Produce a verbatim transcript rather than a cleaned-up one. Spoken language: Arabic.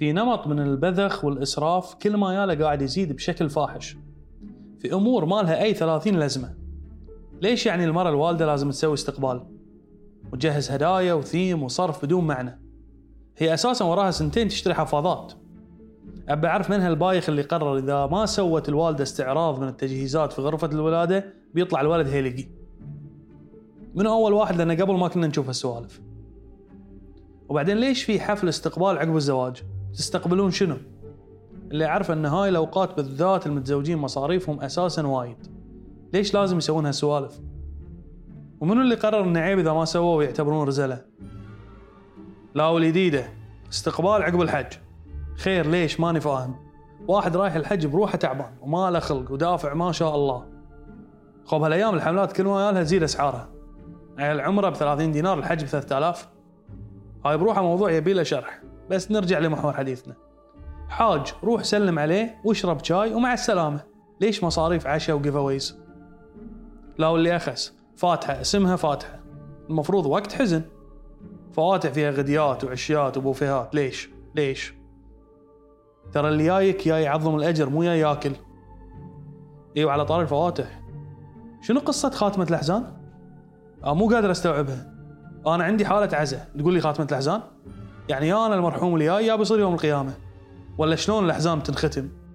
في نمط من البذخ والإسراف كل ما ياله قاعد يزيد بشكل فاحش في أمور ما لها أي ثلاثين لازمة. ليش يعني المرأة الوالدة لازم تسوي استقبال وتجهز هدايا وثيم وصرف بدون معنى؟ هي أساساً وراها سنتين تشتري حفاضات. أبى أعرف منها البايخ اللي قرر إذا ما سوت الوالدة استعراض من التجهيزات في غرفة الولادة بيطلع الولد هيلقي من أول واحد، لأن قبل ما كنا نشوف هالسوالف. وبعدين ليش في حفل استقبال عقب الزواج؟ تستقبلون شنو؟ اللي أعرف أن هاي الأوقات بالذات المتزوجين مصاريفهم أساساً وايد، ليش لازم يسوون هالسوالف؟ ومنو اللي قرر أن عيب إذا ما سووا ويعتبرون رزلة؟ لا والجديدة استقبال عقب الحج خير، ليش؟ ماني فاهم. واحد رايح الحج بروحه تعبان وما له خلق ودافع ما شاء الله. خب هالأيام الحملات كل ما يالها تزيد أسعارها، يعني العمرة بثلاثين دينار الحج بثلاثة آلاف. هاي بروحه موضوع يبيله شرح، بس نرجع لمحور حديثنا. حاج روح سلم عليه واشرب شاي ومع السلامة، ليش مصاريف عشاء وجيفاويز؟ لا واللي أخس فاتحة اسمها فاتحة المفروض وقت حزن فواتح فيها غديات وعشيات وبوفيهات، ليش؟ ليش؟ ترى اللي جايك جاي يعظم الأجر مو جاي ياكل. إيه، وعلى طار الفواتح شنو قصة خاتمة الاحزان؟ أنا مو قادر أستوعبها. أنا عندي حالة عزة تقول لي خاتمة الاحزان؟ يعني يا أنا المرحوم اللي جاي يا بيصير يوم القيامة، ولا شلون الاحزان بتنختم؟